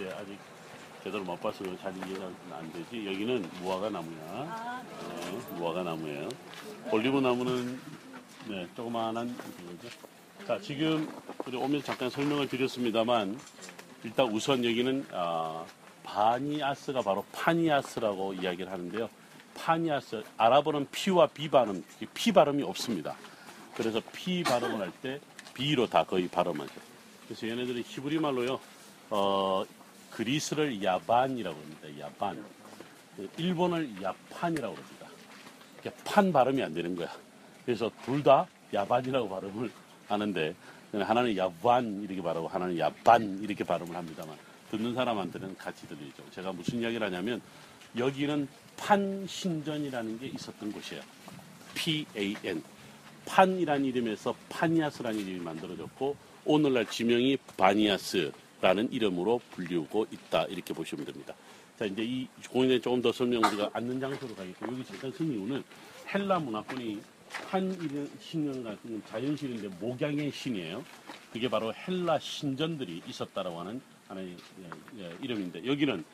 이제 아직 제대로 못 봐서 잘 이해가 안 되지. 여기는 무화과 나무야. 아, 네. 네, 무화과 나무예요. 올리브 나무는 네, 조그만한 이거죠. 자, 지금 우리 오면서 잠깐 설명을 드렸습니다만 일단 우선 여기는 바니아스가 바로 파니아스라고 이야기를 하는데요. 파니아스, 아랍어는 피와 비 발음, 피 발음이 없습니다. 그래서 피 발음을 할 때 비로 다 거의 발음하죠. 그래서 얘네들은 히브리 말로요. 그리스를 야반이라고 합니다. 야반. 일본을 야판이라고 합니다. 판 발음이 안 되는 거야. 그래서 둘 다 야반이라고 발음을 하는데 하나는 야반 이렇게 발음하고 하나는 야반 이렇게 발음을 합니다만 듣는 사람한테는 같이 들리죠. 제가 무슨 이야기를 하냐면 여기는 판신전이라는 게 있었던 곳이에요. PAN. 판이라는 이름에서 파니아스라는 이름이 만들어졌고 오늘날 지명이 바니아스라는 이름으로 불리우고 있다. 이렇게 보시면 됩니다. 자, 이제 이 공연에 조금 더 설명 우리가 앉는 장소로 가겠고 여기 잠깐 쓴 이유는 헬라 문화권이 판 신경 같은 자연신인데 목양의 신이에요. 그게 바로 헬라 신전들이 있었다라고 하는 하나의 이름인데 여기는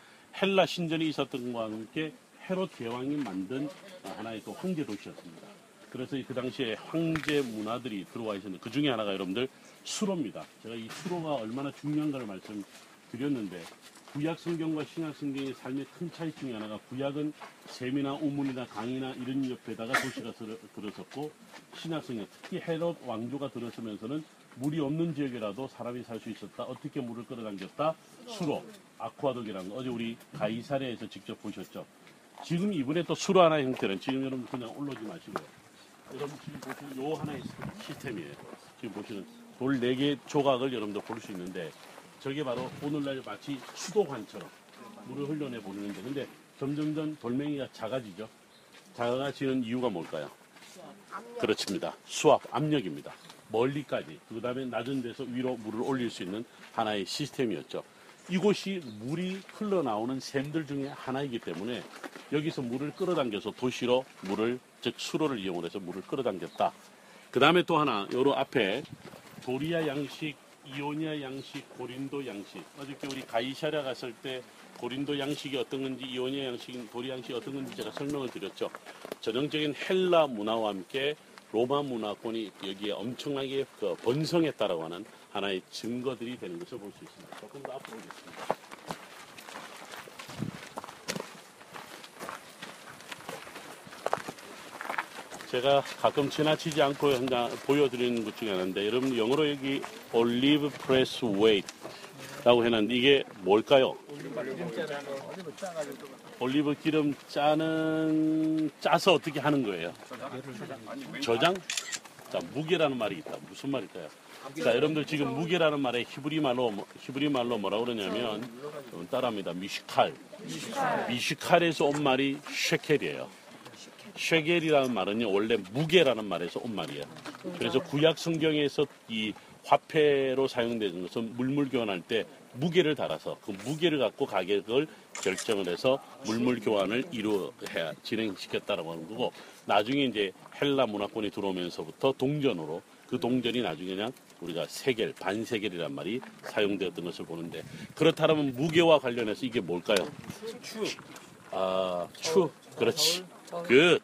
헬라 신전이 있었던 것과 함께 헤로 제왕이 만든 하나의 또 황제 도시였습니다. 그래서 그 당시에 황제 문화들이 들어와 있었는데 그 중에 하나가 여러분들 수로입니다. 제가 이 수로가 얼마나 중요한가를 말씀드렸는데 구약 성경과 신약 성경의 삶의 큰 차이 중에 하나가 구약은 샘이나 우물이나 강이나 이런 옆에다가 도시가 들어섰고 신약 성경 특히 헤롯 왕조가 들어서면서는 물이 없는 지역이라도 사람이 살 수 있었다. 어떻게 물을 끌어당겼다? 수로, 아쿠아독이라는 거. 어제 우리 가이사랴에서 직접 보셨죠. 지금 이번에 또 수로 하나의 형태는 지금 여러분 그냥 올라오지 마시고요. 여러분 지금 보시는 요 하나의 시스템이에요. 지금 보시는 돌 4개 조각을 여러분도 볼 수 있는데 저게 바로 오늘날 마치 수도관처럼 물을 흘려내 보이는데 근데 점점점 돌멩이가 작아지죠. 작아지는 이유가 뭘까요? 그렇습니다. 수압, 압력입니다. 멀리까지 그 다음에 낮은 데서 위로 물을 올릴 수 있는 하나의 시스템이었죠. 이곳이 물이 흘러나오는 샘들 중에 하나이기 때문에 여기서 물을 끌어당겨서 도시로 물을 즉 수로를 이용해서 물을 끌어당겼다. 그 다음에 또 하나 요로 앞에 도리아 양식, 이오니아 양식, 고린도 양식. 어저께 우리 가이사랴 갔을 때 고린도 양식이 어떤 건지 이오니아 양식, 도리아 양식이 어떤 건지 제가 설명을 드렸죠. 전형적인 헬라 문화와 함께 로마 문화권이 여기에 엄청나게 번성했다라고 하는 하나의 증거들이 되는 것을 볼 수 있습니다. 조금 더 앞으로 보겠습니다. 제가 가끔 지나치지 않고 보여드리는 것 중에 하나인데 여러분 영어로 여기 올리브 프레스 웨이트라고 해놨는데 이게 뭘까요? 올리브 기름 짜서 어떻게 하는 거예요? 저장? 자, 무게라는 말이 있다. 무슨 말일까요? 자, 여러분들 지금 무게라는 말에 히브리 말로 뭐라 그러냐면 따라합니다. 미시칼. 미시칼에서 온 말이 쉐켈이에요. 쉐겔이라는 말은요 원래 무게라는 말에서 온 말이에요. 그래서 구약 성경에서 이 화폐로 사용되는 것은 물물 교환할 때 무게를 달아서 그 무게를 갖고 가격을 결정을 해서 물물 교환을 진행시켰다라고 하는 거고 나중에 이제 헬라 문화권이 들어오면서부터 동전으로 그 동전이 나중에 그냥 우리가 세겔, 반세겔이란 말이 사용되었던 것을 보는데 그렇다면 무게와 관련해서 이게 뭘까요? 추. 그렇지. 그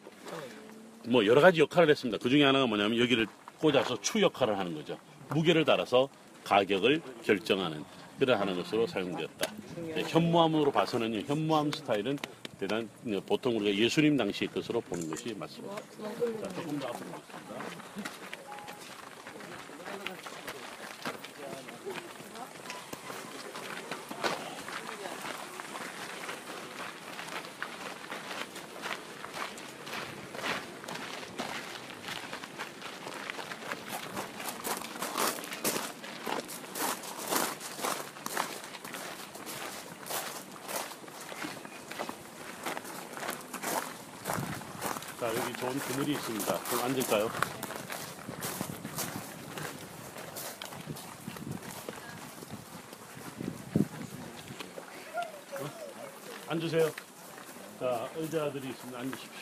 뭐 여러 가지 역할을 했습니다. 그 중에 하나가 뭐냐면 여기를 꽂아서 추 역할을 하는 거죠. 무게를 달아서 가격을 결정하는 그런 하는 것으로 사용되었다. 네, 현무암으로 봐서는요. 현무암 스타일은 대단 보통 우리가 예수님 당시의 것으로 보는 것이 맞습니다. 자, 조금 더 앞으로 가겠습니다. 여기 좋은 그늘이 있습니다. 좀 앉을까요? 앉으세요. 자, 의자들이 있습니다. 앉으십시오.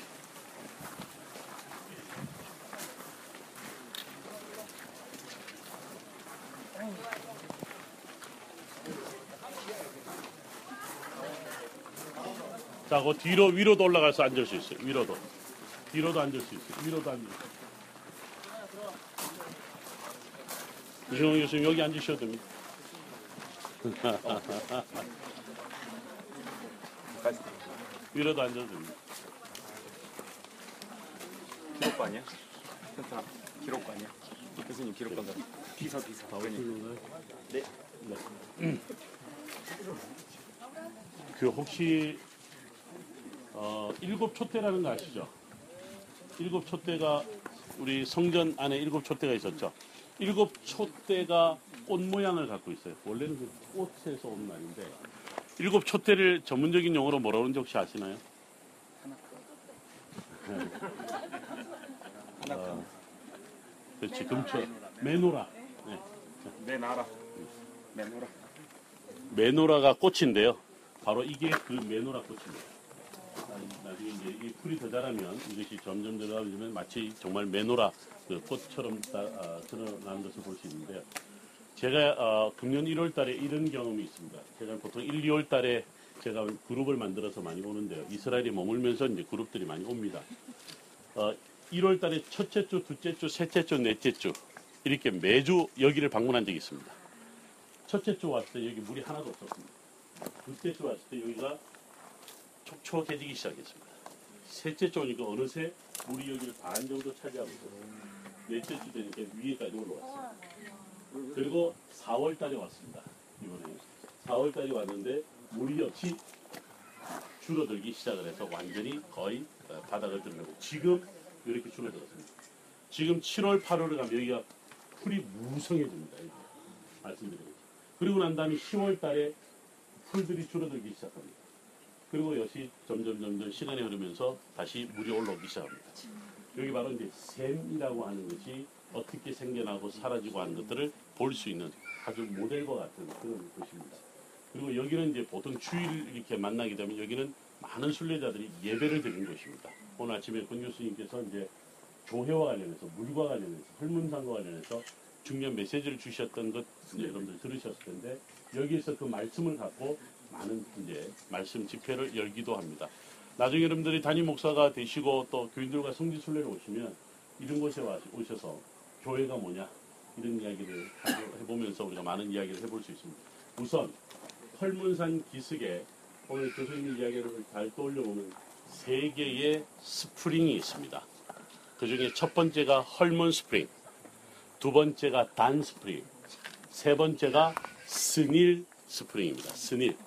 자, 그 뒤로 위로도 올라가서 앉을 수 있어요. 위로도. 뒤로도 앉을 수 있어요. 위로도 앉을 수 있어요. 이승훈 교수님 여기 앉으셔도 됩니다. 위로도 앉아도 됩니다. 기록관 아니야? 괜찮아. 기록관 아니야? 교수님 기록관 다 비서. 네. 네. 그 혹시 7 촛대라는 거 아시죠? 7 촛대가 우리 성전 안에 7 촛대가 있었죠. 7 촛대가 꽃 모양을 갖고 있어요. 원래는 그 꽃에서 온 말인데 7 촛대를 전문적인 용어로 뭐라고 하는지 혹시 아시나요? 그렇지, 금초. 메노라. 메노라. 메노라. 메노라가 꽃인데요. 바로 이게 그 메노라 꽃입니다. 나중에 이제 이 풀이 더 자라면 이것이 점점 들어가면 마치 정말 메노라 그 꽃처럼 드러나는 것을 볼 수 있는데요. 제가 금년 1월 달에 이런 경험이 있습니다. 제가 보통 1, 2월 달에 제가 그룹을 만들어서 많이 오는데요. 이스라엘에 머물면서 이제 그룹들이 많이 옵니다. 1월 달에 첫째 주, 둘째 주, 셋째 주, 넷째 주 이렇게 매주 여기를 방문한 적이 있습니다. 첫째 주 왔을 때 여기 물이 하나도 없었습니다. 둘째 주 왔을 때 여기가 촉촉해지기 시작했습니다. 셋째 주 오니까 어느새 물이 여기를 반 정도 차지하고 있습니다. 넷째 주 되니까 위에까지 올라왔어요. 그리고 4월 달에 왔습니다. 이번에 4월 달에 왔는데 물이 역시 줄어들기 시작을 해서 완전히 거의 바닥을 드러내고 지금 이렇게 줄어들었습니다. 지금 7월, 8월에 가면 여기가 풀이 무성해집니다. 말씀드립니다. 그리고 난 다음에 10월 달에 풀들이 줄어들기 시작합니다. 그리고 역시 점점 시간이 흐르면서 다시 물이 올라오기 시작합니다. 여기 바로 이제 샘이라고 하는 것이 어떻게 생겨나고 사라지고 하는 것들을 볼 수 있는 아주 모델과 같은 그런 곳입니다. 그리고 여기는 이제 보통 주일 이렇게 만나게 되면 여기는 많은 순례자들이 예배를 드린 곳입니다. 오늘 아침에 권 교수님께서 이제 교회와 관련해서 물과 관련해서 헐문상과 관련해서 중요한 메시지를 주셨던 것 이제 여러분들 들으셨을 텐데 여기에서 그 말씀을 갖고 많은 이제 말씀 집회를 열기도 합니다. 나중에 여러분들이 담임 목사가 되시고 또 교인들과 성지순례를 오시면 이런 곳에 오셔서 교회가 뭐냐 이런 이야기를 해보면서 우리가 많은 이야기를 해볼 수 있습니다. 우선 헐문산 기슭에 오늘 교수님 이야기를 잘 떠올려 보면 3개의 스프링이 있습니다. 그 중에 첫 번째가 헐문 스프링, 두 번째가 단 스프링, 세 번째가 스닐 스프링입니다. 스닐.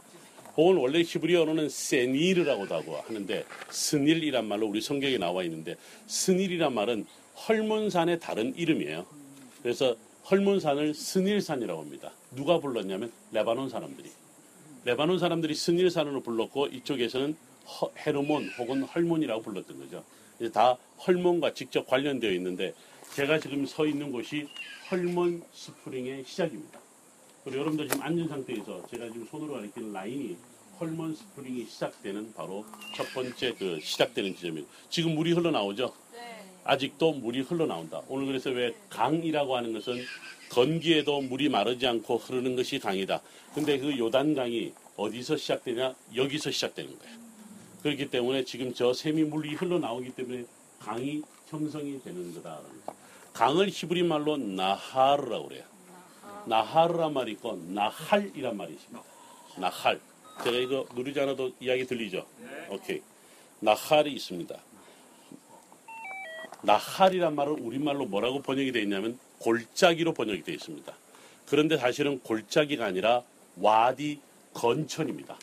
혹은 원래 히브리어로는 세닐이라고도 하고 하는데 스닐이란 말로 우리 성경에 나와 있는데 스닐이란 말은 헐몬산의 다른 이름이에요. 그래서 헐몬산을 스닐산이라고 합니다. 누가 불렀냐면 레바논 사람들이. 레바논 사람들이 스닐산으로 불렀고 이쪽에서는 헤르몬 혹은 헐몬이라고 불렀던 거죠. 이제 다 헐몬과 직접 관련되어 있는데 제가 지금 서 있는 곳이 헐몬 스프링의 시작입니다. 그리고 여러분들 지금 앉은 상태에서 제가 지금 손으로 가리키는 라인이 헐먼 스프링이 시작되는 바로 첫 번째 그 시작되는 지점이고 지금 물이 흘러나오죠? 네. 아직도 물이 흘러나온다. 오늘 그래서 왜 강이라고 하는 것은 건기에도 물이 마르지 않고 흐르는 것이 강이다. 근데 그 요단강이 어디서 시작되냐? 여기서 시작되는 거예요. 그렇기 때문에 지금 저 샘이 물이 흘러나오기 때문에 강이 형성이 되는 거다. 강을 히브리 말로 나하르라고 그래요. 나하르란 말이 있고 나할이란 말이 있습니다. 나할. 제가 이거 누르지 않아도 이야기 들리죠? 오케이. 나할이 있습니다. 나할이란 말은 우리말로 뭐라고 번역이 되어 있냐면 골짜기로 번역이 되어 있습니다. 그런데 사실은 골짜기가 아니라 와디 건천입니다.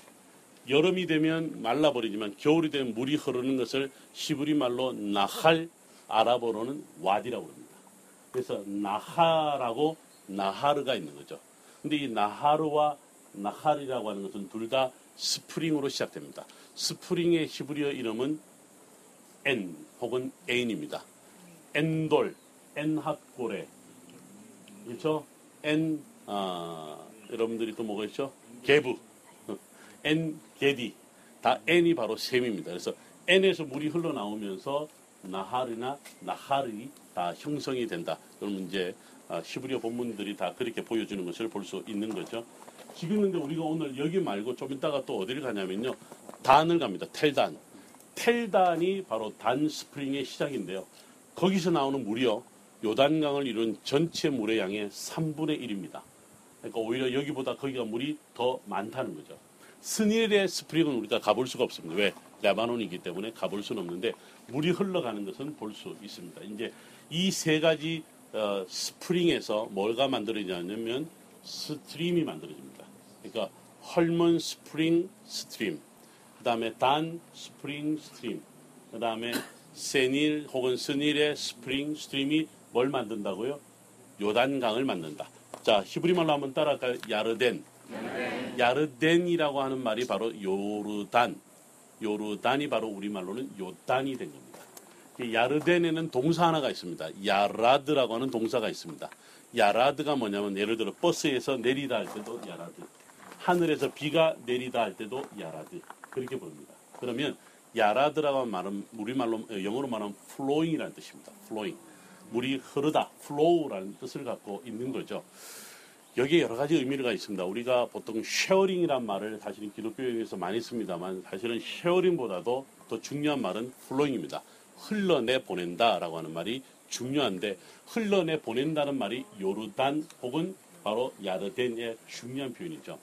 여름이 되면 말라버리지만 겨울이 되면 물이 흐르는 것을 히브리 말로 나할, 아랍어로는 와디라고 합니다. 그래서 나하라고 나하르가 있는 거죠. 근데 이 나하르와 나하르라고 하는 것은 둘 다 스프링으로 시작됩니다. 스프링의 히브리어 이름은 엔 혹은 에인입니다. 엔돌, 엔핫고레. 그렇죠? 여러분들이 또 뭐가 있죠? 개부. 엔게디. 다 엔이 바로 셈입니다. 그래서 엔에서 물이 흘러나오면서 나하르나 나하르가 다 형성이 된다. 이런 문제 히브리어 본문들이 다 그렇게 보여주는 것을 볼 수 있는 거죠. 지금 근데 우리가 오늘 여기 말고 좀 이따가 또 어디를 가냐면요. 단을 갑니다. 텔단. 텔단이 바로 단 스프링의 시작인데요. 거기서 나오는 물이요. 요단강을 이룬 전체 물의 양의 3분의 1입니다. 그러니까 오히려 여기보다 거기가 물이 더 많다는 거죠. 스니엘의 스프링은 우리가 가볼 수가 없습니다. 왜? 레바논이기 때문에 가볼 수는 없는데 물이 흘러가는 것은 볼 수 있습니다. 이제 이 세 가지 스프링에서 뭐가 만들어지냐면 스트림이 만들어집니다. 그러니까 헐먼 스프링 스트림, 그 다음에 단 스프링 스트림, 그 다음에 세닐 혹은 스닐의 스프링 스트림이 뭘 만든다고요? 요단강을 만든다. 자, 히브리말로 한번 따라할까요? 야르덴. 야르덴이라고 하는 말이 바로 요르단. 요르단이 바로 우리말로는 요단이 된 겁니다. 야르덴에는 동사 하나가 있습니다. 야라드라고 하는 동사가 있습니다. 야라드가 뭐냐면 예를 들어 버스에서 내리다 할 때도 야라드, 하늘에서 비가 내리다 할 때도 야라드, 그렇게 부릅니다. 그러면 야라드라고 하는 말은 우리말로, 영어로 말하면 flowing이라는 뜻입니다. flowing, 물이 흐르다, flow라는 뜻을 갖고 있는 거죠. 여기에 여러 가지 의미가 있습니다. 우리가 보통 쉐어링이란 말을 사실은 기독교에서 많이 씁니다만 사실은 쉐어링보다도 더 중요한 말은 flowing입니다. 흘러내보낸다라고 하는 말이 중요한데 흘러내보낸다는 말이 요르단 혹은 바로 야르덴의 중요한 표현이죠.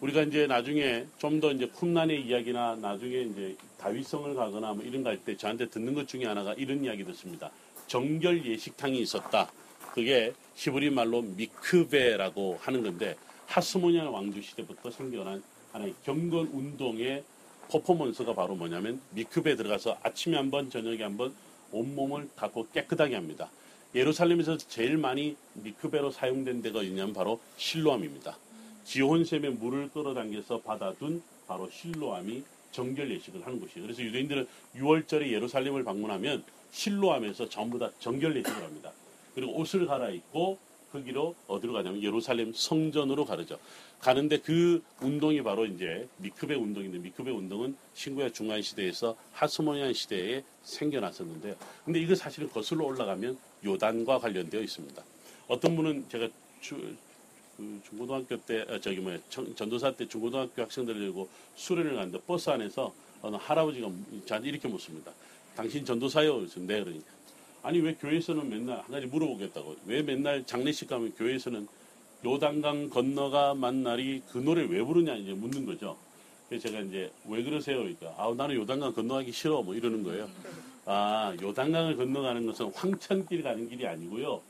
우리가 이제 나중에 좀 더 이제 쿰란의 이야기나 나중에 이제 다윗성을 가거나 뭐 이런 거 할 때 저한테 듣는 것 중에 하나가 이런 이야기 듣습니다. 정결 예식탕이 있었다. 그게 히브리 말로 미크베라고 하는 건데 하스모냐 왕조 시대부터 생겨난 하나의 경건 운동의 퍼포먼스가 바로 뭐냐면 미크베에 들어가서 아침에 한번 저녁에 한번 온몸을 닦고 깨끗하게 합니다. 예루살렘에서 제일 많이 미크베로 사용된 데가 있냐면 바로 실로암입니다. 지혼샘에 물을 끌어당겨서 받아둔 바로 실로암이 정결 예식을 하는 곳이에요. 그래서 유대인들은 6월절에 예루살렘을 방문하면 실로암에서 전부 다 정결 예식을 합니다. 그리고 옷을 갈아입고 거기로 어디로 가냐면 예루살렘 성전으로 가르죠. 가는데 그 운동이 바로 이제 미크베 운동인데 미크베 운동은 신구약 중간 시대에서 하스모니안 시대에 생겨났었는데요. 근데 이거 사실은 거슬러 올라가면 요단과 관련되어 있습니다. 어떤 분은 제가 중고등학교 때 전도사 때 중고등학교 학생들이고 수련을 갔는데 버스 안에서 어느 할아버지가 저한테 이렇게 묻습니다. 당신 전도사요? 그래서 네, 그러니까. 아니 왜 교회에서는 맨날 한 가지 물어보겠다고 왜 맨날 장례식 가면 교회에서는 요단강 건너가 만날이 그 노래 왜 부르냐 이제 묻는 거죠. 그래서 제가 이제 왜 그러세요? 그러니까 아 나는 요단강 건너가기 싫어 뭐 이러는 거예요. 아 요단강을 건너가는 것은 황천길 가는 길이 아니고요.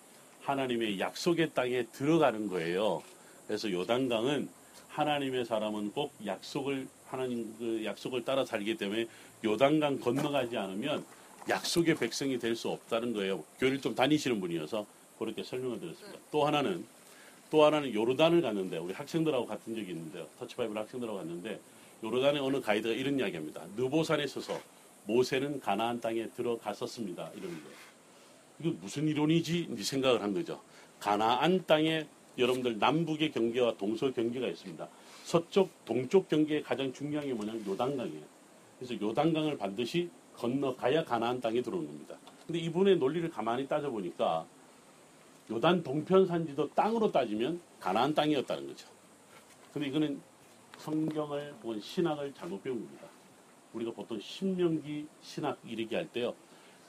하나님의 약속의 땅에 들어가는 거예요. 그래서 요단강은 하나님의 사람은 꼭 약속을 하나님 그 약속을 따라 살기 때문에 요단강 건너가지 않으면 약속의 백성이 될 수 없다는 거예요. 교회를 좀 다니시는 분이어서 그렇게 설명을 드렸습니다. 또 하나는 요르단을 갔는데 우리 학생들하고 같은 적이 있는데요. 터치바이블 학생들하고 갔는데 요르단의 어느 가이드가 이런 이야기합니다. 느보산에 서서 모세는 가나안 땅에 들어갔었습니다. 이런 거예요. 이거 무슨 이론이지? 생각을 한 거죠. 가나안 땅에 여러분들 남북의 경계와 동서 경계가 있습니다. 서쪽, 동쪽 경계의 가장 중요한 게 뭐냐면 요단강이에요. 그래서 요단강을 반드시 건너가야 가나안 땅에 들어오는 겁니다. 근데 이분의 논리를 가만히 따져보니까 요단 동편 산지도 땅으로 따지면 가나안 땅이었다는 거죠. 근데 이거는 성경을 혹은 신학을 잘못 배운 겁니다. 우리가 보통 신명기 신학 이르기 할 때요.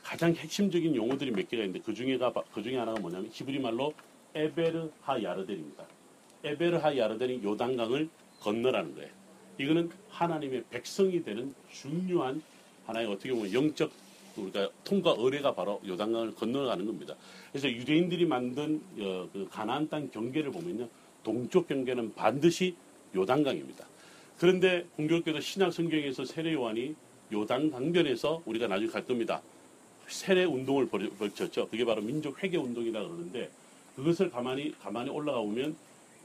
가장 핵심적인 용어들이 몇 개가 있는데 그 중에 하나가 뭐냐면 히브리 말로 에베르하 야르덴입니다. 에베르하 야르덴이 요단강을 건너라는 거예요. 이거는 하나님의 백성이 되는 중요한 하나의 어떻게 보면 영적 우리가 통과 의례가 바로 요단강을 건너가는 겁니다. 그래서 유대인들이 만든 그 가나안 땅 경계를 보면요, 동쪽 경계는 반드시 요단강입니다. 그런데 공교롭게도 신약 성경에서 세례 요한이 요단강변에서 우리가 나중에 갈 겁니다. 세례 운동을 벌였죠. 그게 바로 민족 회개 운동이라 그러는데 그것을 가만히 올라가 보면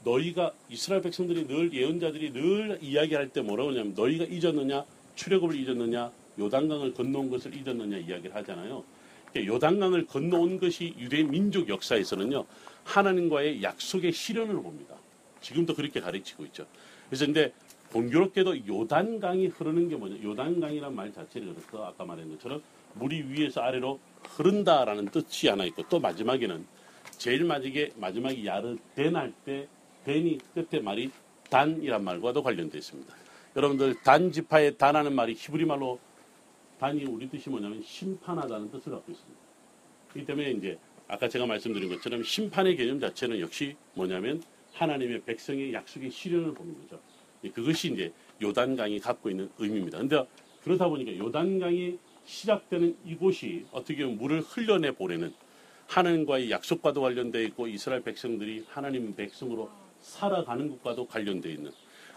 너희가 이스라엘 백성들이 늘 예언자들이 늘 이야기할 때 뭐라고 하냐면 너희가 잊었느냐 출애굽을 잊었느냐 요단강을 건너온 것을 잊었느냐 이야기를 하잖아요. 요단강을 건너온 것이 유대인 민족 역사에서는요. 하나님과의 약속의 실현을 봅니다. 지금도 그렇게 가르치고 있죠. 그래서 근데 공교롭게도 요단강이 흐르는 게 뭐냐. 요단강이란 말 자체를 그래서 아까 말한 것처럼 물이 위에서 아래로 흐른다라는 뜻이 하나 있고 또 마지막에는 제일 마지막에 야르덴 할 때 덴이 끝에 말이 단이란 말과도 관련되어 있습니다. 여러분들 단지파의 단하는 말이 히브리 말로 단이 우리 뜻이 뭐냐면 심판하다는 뜻을 갖고 있습니다. 그렇기 때문에 이제 아까 제가 말씀드린 것처럼 심판의 개념 자체는 역시 뭐냐면 하나님의 백성의 약속의 실현을 보는 거죠. 그것이 이제 요단강이 갖고 있는 의미입니다. 근데 그러다 보니까 요단강이 시작되는 이곳이 어떻게 보면 물을 흘려내 보내는 하나님과의 약속과도 관련되어 있고 이스라엘 백성들이 하나님 백성으로 살아가는 것과도 관련되어 있는,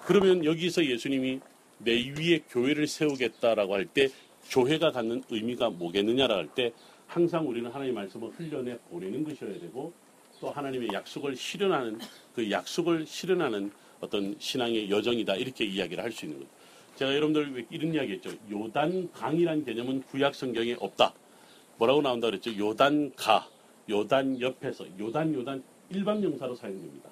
그러면 여기서 예수님이 내 위에 교회를 세우겠다라고 할 때 교회가 갖는 의미가 뭐겠느냐라고 할 때 항상 우리는 하나님의 말씀을 흘려내 보내는 것이어야 되고 또 하나님의 약속을 실현하는 그 약속을 실현하는 어떤 신앙의 여정이다, 이렇게 이야기를 할 수 있는 거예요. 제가 여러분들 이런 이야기 했죠. 요단강이라는 개념은 구약 성경에 없다. 뭐라고 나온다 그랬죠? 요단가, 요단 옆에서, 요단 일반 명사로 사용됩니다.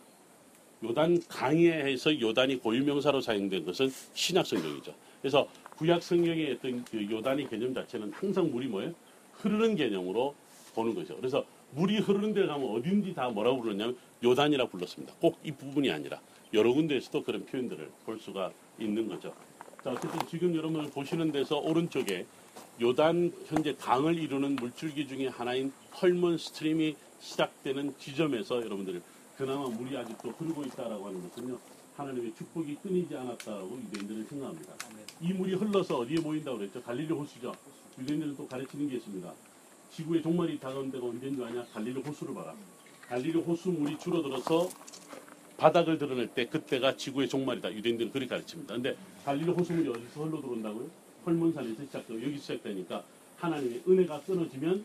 요단강에 해서 요단이 고유 명사로 사용된 것은 신약 성경이죠. 그래서 구약 성경의 어떤 그 요단의 개념 자체는 항상 물이 뭐예요? 흐르는 개념으로 보는 거죠. 그래서 물이 흐르는 데 가면 어딘지 다 뭐라고 불렀냐면 요단이라 불렀습니다. 꼭 이 부분이 아니라 여러 군데에서도 그런 표현들을 볼 수가 있는 거죠. 자, 어쨌든 지금 여러분 보시는 데서 오른쪽에 요단 현재 강을 이루는 물줄기 중에 하나인 헐몬 스트림이 시작되는 지점에서 여러분들 그나마 물이 아직도 흐르고 있다라고 하는 것은요, 하나님의 축복이 끊이지 않았다고 유대인들은 생각합니다. 이 물이 흘러서 어디에 모인다고 그랬죠? 갈릴리 호수죠. 유대인들은 또 가르치는 게 있습니다. 지구의 종말이 다가온 데가 언제인 줄 아냐? 갈릴리 호수를 봐라. 갈릴리 호수 물이 줄어들어서 바닥을 드러낼 때 그때가 지구의 종말이다. 유대인들은 그렇게 가르칩니다. 근데 갈릴리 호수물이 어디서 흘러 들어온다고요? 헐몬산에서 시작되고 여기 시작되니까 하나님의 은혜가 끊어지면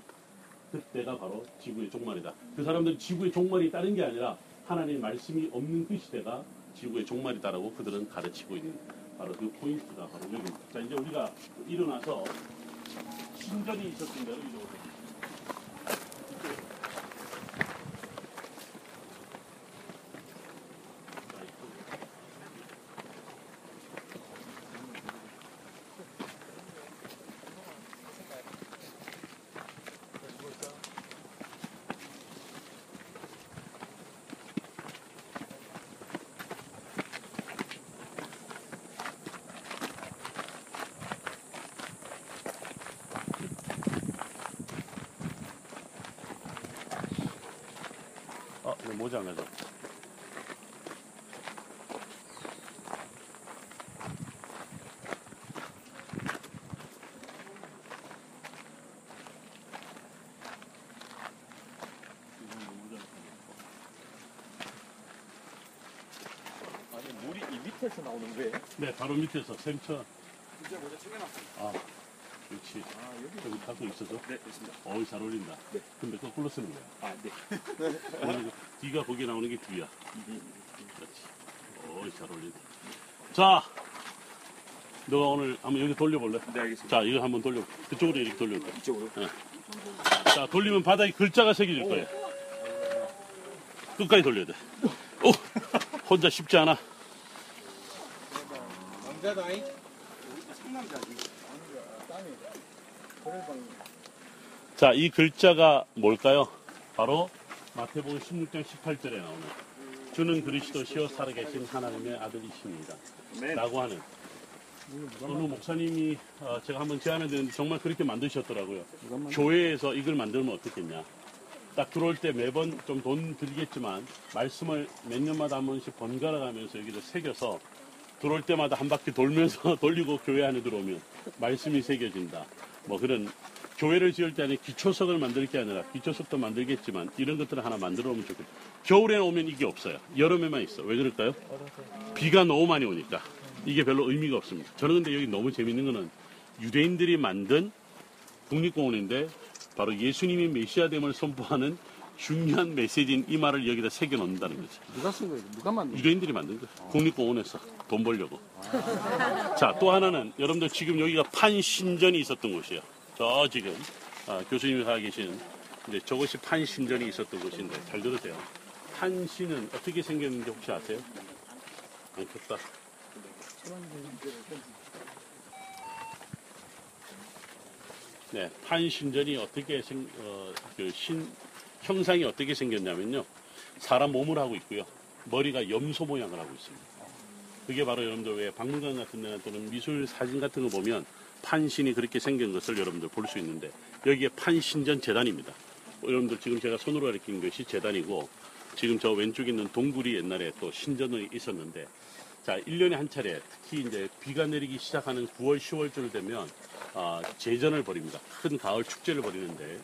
그때가 바로 지구의 종말이다. 그 사람들은 지구의 종말이 다른 게 아니라 하나님의 말씀이 없는 그 시대가 지구의 종말이다라고 그들은 가르치고 있는 바로 그 포인트가 바로 여기입니다. 자, 이제 우리가 일어나서 신전이 있었던 대로 이동합니다. 모자 안 가져. 아니 물이 이 밑에서 나오는 거예요? 네, 바로 밑에서 샘천. 이제 모자 챙겨놨어요. 아, 그렇지. 아, 여기 갖고 있어서. 네, 있습니다. 어우, 잘 어울린다. 네. 근데 거꾸로 쓰는 거야. 아, 네. 뒤가 거기에 나오는 게 뒤야. 그렇지. 어이, 잘 어울린다. 자, 너가 오늘 한번 여기 돌려볼래? 네, 알겠습니다. 자, 이거 한번 돌려. 그쪽으로 이렇게 돌려볼까? 이쪽으로? 네. 자, 돌리면 바닥에 글자가 새겨질 거예요. 끝까지 돌려야 돼. 오! 혼자 쉽지 않아. 남자다잉? 상남자지. 자, 이 글자가 뭘까요? 바로 마태복음 16장 18절에 나오는 주는 그리스도시요 살아계신 하나님의 아들이십니다. 네. 라고 하는, 어느 목사님이 제가 한번 제안했는데 정말 그렇게 만드셨더라고요. 교회에서 이걸 만들면 어떻겠냐. 딱 들어올 때 매번 좀 돈 들겠지만 말씀을 몇 년마다 한 번씩 번갈아 가면서 여기를 새겨서 들어올 때마다 한 바퀴 돌면서 돌리고 교회 안에 들어오면 말씀이 새겨진다. 뭐 그런, 교회를 지을 때 아니 기초석을 만들 게 아니라, 기초석도 만들겠지만 이런 것들을 하나 만들어 오면 좋겠다. 겨울에 오면 이게 없어요. 여름에만 있어. 왜 그럴까요? 비가 너무 많이 오니까 이게 별로 의미가 없습니다. 저는 근데 여기 너무 재밌는 거는 유대인들이 만든 국립공원인데 바로 예수님이 메시아됨을 선포하는 중요한 메시지인 이 말을 여기다 새겨 넣는다는 거죠. 누가 쓴 거예요? 누가 만든 거예요? 유대인들이 만든 거예요. 국립공원에서 돈 벌려고. 자, 또 하나는 여러분들 지금 여기가 판신전이 있었던 곳이에요. 저 지금 교수님이 가 계신 이제 저것이 판신전이 있었던 곳인데 잘 들으세요. 판신은 어떻게 생겼는지 혹시 아세요? 안 켰다. 네, 판신전이 어떻게 그 형상이 어떻게 생겼냐면요, 사람 몸을 하고 있고요, 머리가 염소 모양을 하고 있습니다. 그게 바로 여러분들 왜 박물관 같은 데나 또는 미술 사진 같은 거 보면 판신이 그렇게 생긴 것을 여러분들 볼 수 있는데, 여기에 판신전 재단입니다. 여러분들 지금 제가 손으로 가리킨 것이 재단이고, 지금 저 왼쪽에 있는 동굴이 옛날에 또 신전이 있었는데, 자, 1년에 한 차례, 특히 이제 비가 내리기 시작하는 9월, 10월쯤 되면, 제전을 벌입니다. 큰 가을 축제를 벌이는데,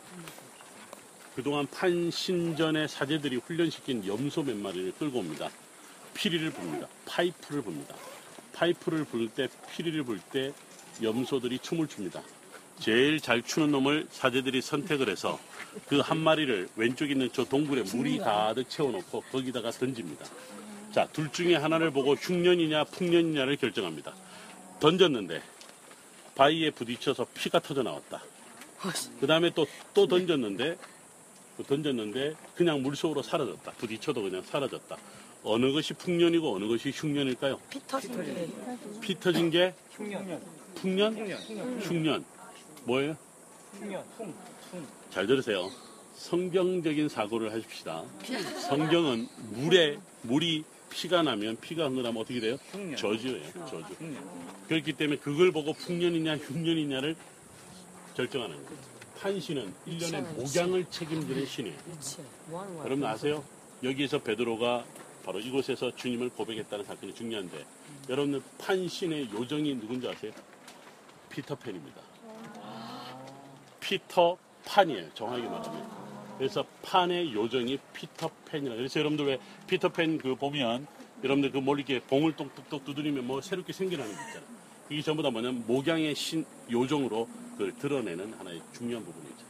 그동안 판신전의 사제들이 훈련시킨 염소 몇 마리를 끌고 옵니다. 피리를 붑니다. 파이프를 붑니다. 파이프를 불 때, 피리를 불 때, 염소들이 춤을 춥니다. 제일 잘 추는 놈을 사제들이 선택을 해서 그 한 마리를 왼쪽에 있는 저 동굴에 물이 가득 채워놓고 거기다가 던집니다. 자, 둘 중에 하나를 보고 흉년이냐 풍년이냐를 결정합니다. 던졌는데 바위에 부딪혀서 피가 터져 나왔다. 그 다음에 또 던졌는데 그냥 물속으로 사라졌다. 부딪혀도 그냥 사라졌다. 어느 것이 풍년이고 어느 것이 흉년일까요? 피 터진 게 흉년. 풍년? 흉년. 뭐예요? 풍년. 잘 들으세요. 성경적인 사고를 하십시다. 성경은 물이 피가 나면, 피가 흐르면 어떻게 돼요? 저주예요. 저주. 그렇기 때문에 그걸 보고 풍년이냐 흉년이냐를 결정하는 거예요. 판신은 일련의 목양을 책임지는 신이에요. 여러분 아세요? 여기에서 베드로가 바로 이곳에서 주님을 고백했다는 사건이 중요한데, 여러분 판신의 요정이 누군지 아세요? 피터팬입니다. 피터판이에요, 정확히 말하면. 그래서 판의 요정이 피터팬이라. 그래서 여러분들 왜 피터팬 그 보면 여러분들 그 뭘 이렇게 봉을 똑똑똑 두드리면 뭐 새롭게 생겨나는 거 있잖아요. 이게 전부 다 뭐냐면 목양의 신 요정으로 그걸 드러내는 하나의 중요한 부분이죠.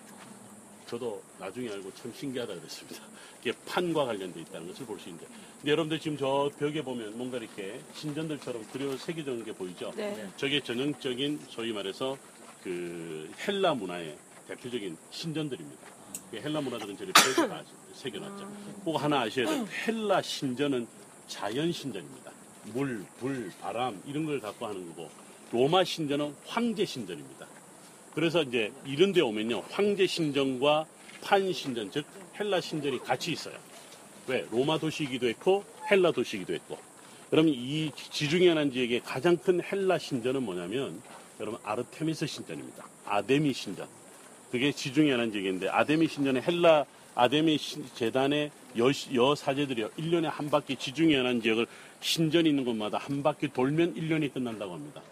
저도 나중에 알고 참 신기하다 그랬습니다. 이게 판과 관련돼 있다는 것을 볼 수 있는데, 근데 여러분들 지금 저 벽에 보면 뭔가 이렇게 신전들처럼 그려 새겨진 게 보이죠? 네. 저게 전형적인 소위 말해서 그 헬라 문화의 대표적인 신전들입니다. 헬라 문화들은 저기 벽에 새겨놨죠. 꼭 하나 아셔야 돼요. 헬라 신전은 자연 신전입니다. 물, 불, 바람 이런 걸 갖고 하는 거고, 로마 신전은 황제 신전입니다. 그래서 이제 이런 데 오면요, 황제 신전과 판 신전, 즉 헬라 신전이 같이 있어요. 왜? 로마 도시이기도 했고 헬라 도시이기도 했고. 그러면 이 지중해 난지역의 가장 큰 헬라 신전은 뭐냐면, 여러분 아르테미스 신전입니다. 아데미 신전. 그게 지중해 난지역인데, 아데미 신전의 헬라 아데미 재단의 여사제들이 1년에 한 바퀴, 지중해 난지역을 신전이 있는 곳마다 한 바퀴 돌면 1년이 끝난다고 합니다.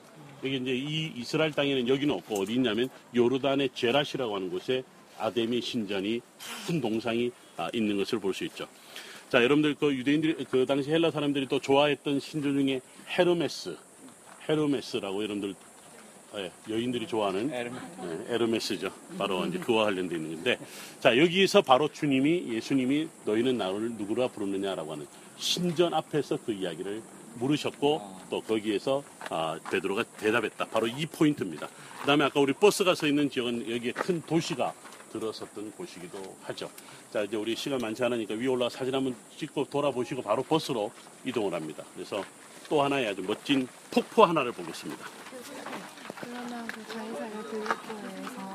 여기 이제 이 이스라엘 땅에는 여기는 없고 어디 있냐면 요르단의 제라시라고 하는 곳에 아데미 신전이 큰 동상이 있는 것을 볼 수 있죠. 자, 여러분들 그 유대인들이 그 당시 헬라 사람들이 또 좋아했던 신전 중에 헤르메스라고 여러분들 여인들이 좋아하는 에르메스죠. 바로 이제 그와 관련돼 있는 건데, 자, 여기서 바로 예수님이 너희는 나를 누구라 부르느냐라고 하는 신전 앞에서 그 이야기를 물으셨고, 또 거기에서 베드로가 대답했다. 바로 이 포인트입니다. 그 다음에 아까 우리 버스가 서 있는 지역은 여기에 큰 도시가 들어섰던 곳이기도 하죠. 자, 이제 우리 시간 많지 않으니까 위에 올라와 사진 한번 찍고 돌아보시고 바로 버스로 이동을 합니다. 그래서 또 하나의 아주 멋진 폭포 하나를 보겠습니다. 그러면 그 가이사랴 교육부에서